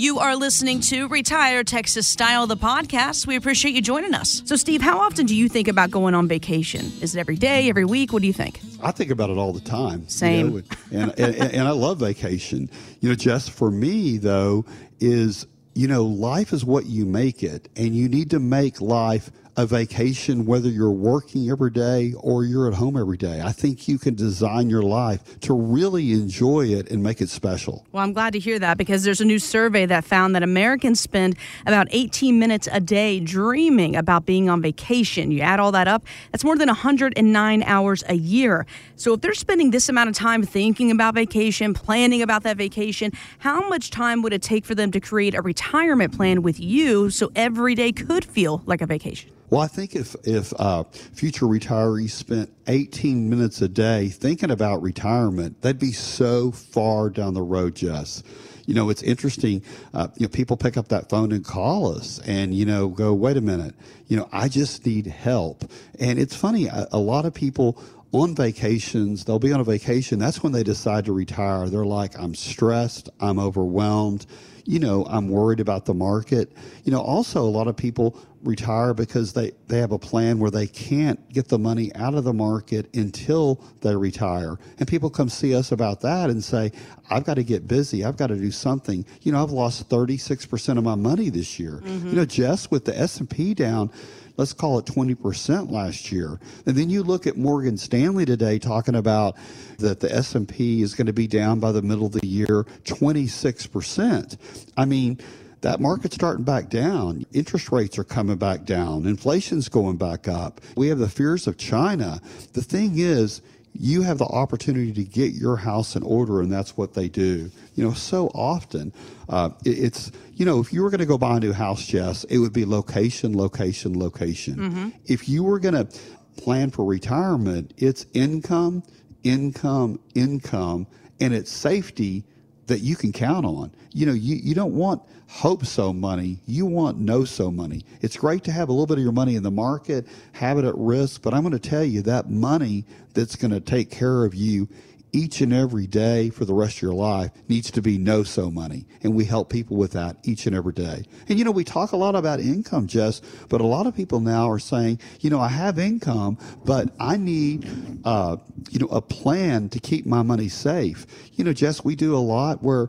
You are listening to Retire Texas Style, the podcast. We appreciate you joining us. So, Steve, how often do you think about going on vacation? Is it every day, every week? What do you think? I think about it all the time. Same. You know, and I love vacation. You know, just for me, though, is, you know, life is what you make it. And you need to make life a vacation, whether you're working every day or you're at home every day. I think you can design your life to really enjoy it and make it special. Well, I'm glad to hear that, because there's a new survey that found that Americans spend about 18 minutes a day dreaming about being on vacation. You add all that up, that's more than 109 hours a year. So if they're spending this amount of time thinking about vacation, planning about that vacation, how much time would it take for them to create a retirement plan with you so every day could feel like a vacation? Well, I think if future retirees spent 18 minutes a day thinking about retirement, they'd be so far down the road, Jess. You know, it's interesting. You know, people pick up that phone and call us and, you know, go, wait a minute, you know, I just need help. And it's funny, a lot of people on vacations, they'll be on a vacation. That's when they decide to retire. They're like, I'm stressed, I'm overwhelmed, you know, I'm worried about the market. You know, also a lot of people retire because they have a plan where they can't get the money out of the market until they retire. And people come see us about that and say, I've got to get busy. I've got to do something. You know, I've lost 36% of my money this year. Mm-hmm. You know, Jess, with the S&P down, let's call it 20% last year. And then you look at Morgan Stanley today talking about that the S&P is going to be down by the middle of the year 26%. I mean, that market's starting back down. Interest rates are coming back down. Inflation's going back up. We have the fears of China. The thing is, you have the opportunity to get your house in order, and that's what they do. You know, so often it's, you know, if you were going to go buy a new house, Jess, it would be location, location, location. Mm-hmm. If you were going to plan for retirement, it's income, income, income, and it's safety that you can count on. You know, you don't want hope-so money. You want no-so money. It's great to have a little bit of your money in the market, have it at risk, but I'm going to tell you that money that's going to take care of you each and every day for the rest of your life needs to be no-so money, and we help people with that each and every day. And, you know, we talk a lot about income, Jess, but a lot of people now are saying, you know, I have income, but I need, you know, a plan to keep my money safe. You know, Jess, we do a lot where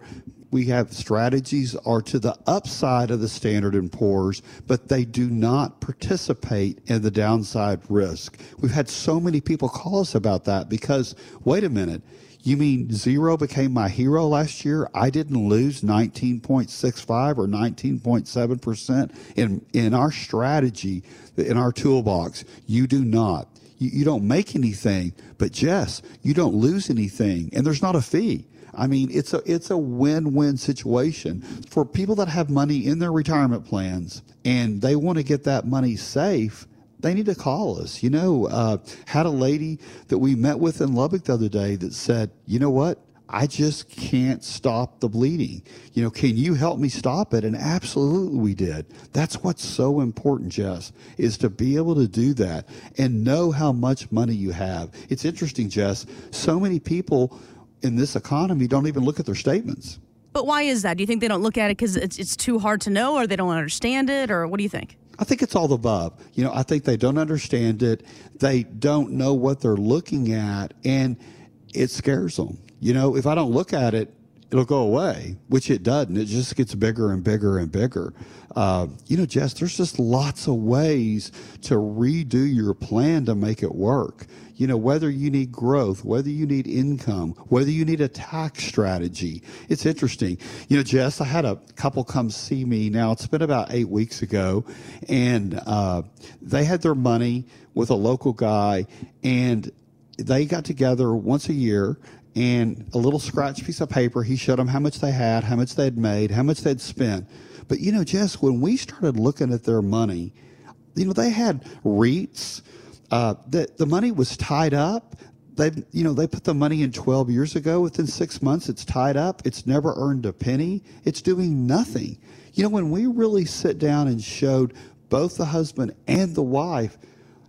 we have strategies are to the upside of the Standard & Poor's, but they do not participate in the downside risk. We've had so many people call us about that because, wait a minute, you mean zero became my hero last year? I didn't lose 19.65 or 19.7% in our strategy, in our toolbox. You do not. You don't make anything, but Jess, you don't lose anything, and there's not a fee. I mean, it's a win-win situation for people that have money in their retirement plans and they want to get that money safe. They need to call us. You know, had a lady that we met with in Lubbock the other day that said, you know what? I just can't stop the bleeding. You know, can you help me stop it? And absolutely we did. That's what's so important, Jess, is to be able to do that and know how much money you have. It's interesting, Jess, so many people in this economy don't even look at their statements. But why is that? Do you think they don't look at it because it's too hard to know, or they don't understand it, or what do you think? I think it's all the above. You know, I think they don't understand it. They don't know what they're looking at, and it scares them. You know, if I don't look at it, it'll go away, which it doesn't. It just gets bigger and bigger and bigger. You know, Jess, there's just lots of ways to redo your plan to make it work. You know, whether you need growth, whether you need income, whether you need a tax strategy. It's interesting. You know, Jess, I had a couple come see me now. It's been about 8 weeks ago, and they had their money with a local guy, and they got together once a year, and a little scratch piece of paper, he showed them how much they had, how much they'd made, how much they'd spent. But, you know, Jess, when we started looking at their money, you know, they had REITs. The money was tied up. They put the money in 12 years ago. Within 6 months, it's tied up. It's never earned a penny. It's doing nothing. You know, when we really sit down and showed both the husband and the wife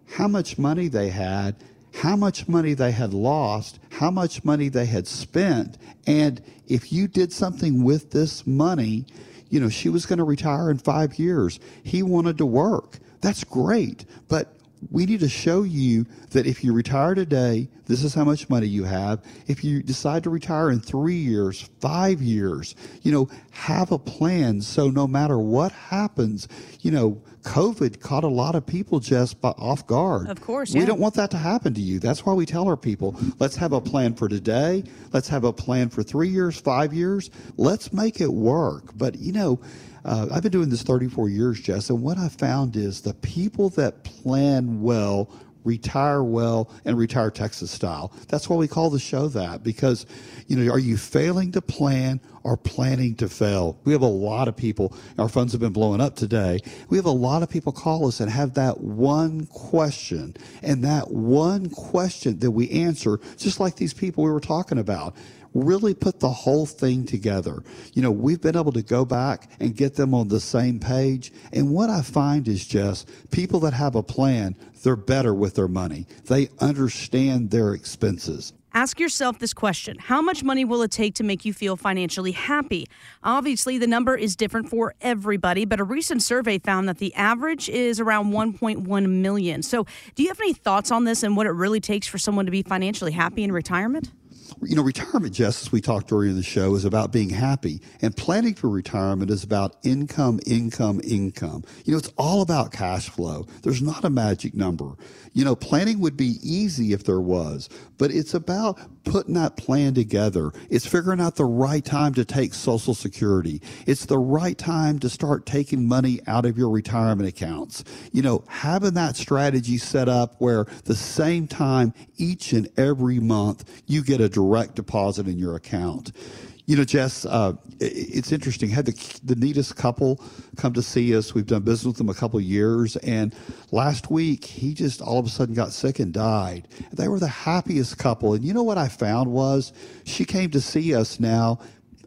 how much money they had, how much money they had lost, how much money they had spent, and if you did something with this money, You know, she was going to retire in 5 years. He wanted to work. That's great. But we need to show you that if you retire today, this is how much money you have. If you decide to retire in 3 years, 5 years, you know, have a plan. So no matter what happens, you know, COVID caught a lot of people just off guard. Of course. Yeah. We don't want that to happen to you. That's why we tell our people, let's have a plan for today. Let's have a plan for 3 years, 5 years. Let's make it work. But, you know, I've been doing this 34 years, Jess, and what I found is the people that plan well, retire well, and retire Texas style. That's why we call the show that, because, you know, are you failing to plan or planning to fail? We have a lot of people, our phones have been blowing up today. We have a lot of people call us and have that one question, and that one question that we answer, just like these people we were talking about, really put the whole thing together. You know, we've been able to go back and get them on the same page. And what I find is, Jess, people that have a plan, they're better with their money. They understand their expenses. Ask yourself this question. How much money will it take to make you feel financially happy? Obviously, the number is different for everybody, but a recent survey found that the average is around $1.1 million. So do you have any thoughts on this and what it really takes for someone to be financially happy in retirement? You know, retirement, Jess, as we talked earlier in the show, is about being happy. And planning for retirement is about income. You know, it's all about cash flow. There's not a magic number. You know, planning would be easy if there was, but it's about putting that plan together. It's figuring out the right time to take Social Security. It's the right time to start taking money out of your retirement accounts. You know, having that strategy set up where the same time each and every month you get a direct deposit in your account. You know, Jess, it's interesting. Had the neatest couple come to see us. We've done business with them a couple of years. And last week, he just all of a sudden got sick and died. They were the happiest couple. And you know what I found was she came to see us now,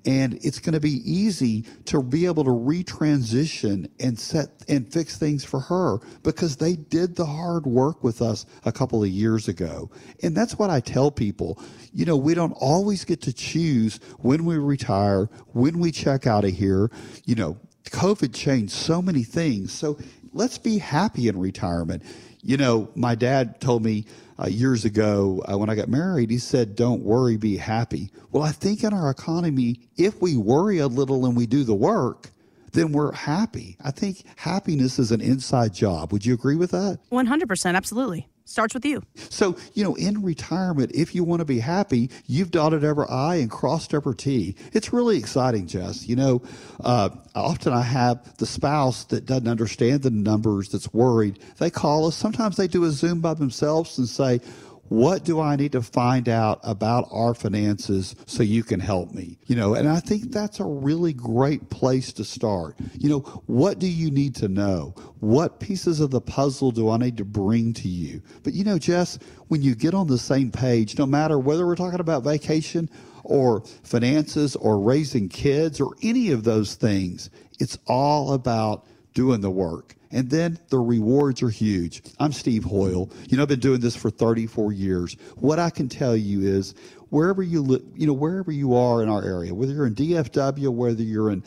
and it's going to be easy to be able to retransition and set and fix things for her because they did the hard work with us a couple of years ago. And that's what I tell people. You know, we don't always get to choose when we retire, when we check out of here. You know, COVID changed so many things. So let's be happy in retirement. You know, my dad told me years ago when I got married, he said, don't worry, be happy. Well, I think in our economy, if we worry a little and we do the work, then we're happy. I think happiness is an inside job. Would you agree with that? 100%. Absolutely. Starts with you. So, you know, in retirement, if you want to be happy, you've dotted every I and crossed every T. It's really exciting, Jess. You know, often I have the spouse that doesn't understand the numbers, that's worried. They call us. Sometimes they do a Zoom by themselves and say, what do I need to find out about our finances so you can help me? You know, and I think that's a really great place to start. You know, what do you need to know? What pieces of the puzzle do I need to bring to you? But, you know, Jess, when you get on the same page, no matter whether we're talking about vacation or finances or raising kids or any of those things, it's all about doing the work. And then the rewards are huge. I'm Steve Hoyle. You know, I've been doing this for 34 years. What I can tell you is wherever you live, you know, wherever you are in our area, whether you're in DFW, whether you're in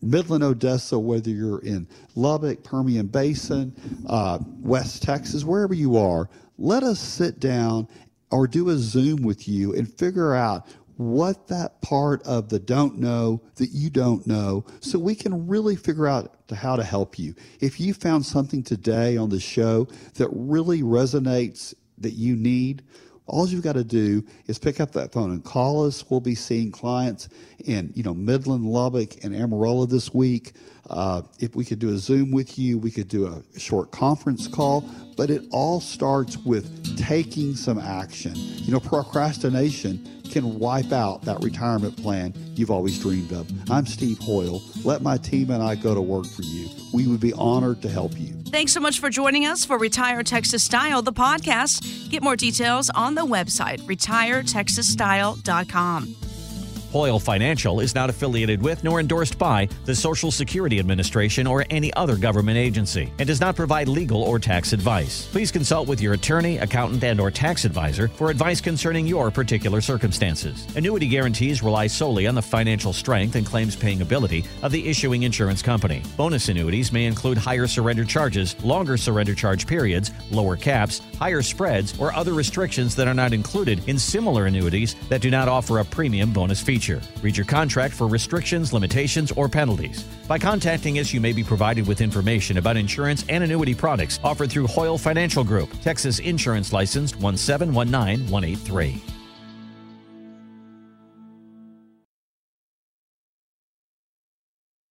Midland, Odessa, whether you're in Lubbock, Permian Basin, West Texas, wherever you are, let us sit down or do a Zoom with you and figure out what that part of the don't know that you don't know, so we can really figure out how to help you. If you found something today on the show that really resonates that you need, all you've got to do is pick up that phone and call us. We'll be seeing clients in, you know, Midland, Lubbock, and Amarillo this week. If we could do a Zoom with you, we could do a short conference call. But it all starts with taking some action. You know, procrastination can wipe out that retirement plan you've always dreamed of. I'm Steve Hoyle. Let my team and I go to work for you. We would be honored to help you. Thanks so much for joining us for Retire Texas Style, the podcast. Get more details on the website, retiretexasstyle.com. Hoyl Financial is not affiliated with nor endorsed by the Social Security Administration or any other government agency and does not provide legal or tax advice. Please consult with your attorney, accountant, and/or tax advisor for advice concerning your particular circumstances. Annuity guarantees rely solely on the financial strength and claims-paying ability of the issuing insurance company. Bonus annuities may include higher surrender charges, longer surrender charge periods, lower caps, higher spreads, or other restrictions that are not included in similar annuities that do not offer a premium bonus feature. Read your contract for restrictions, limitations, or penalties. By contacting us, you may be provided with information about insurance and annuity products offered through Hoyl Financial Group, Texas Insurance Licensed 1719183.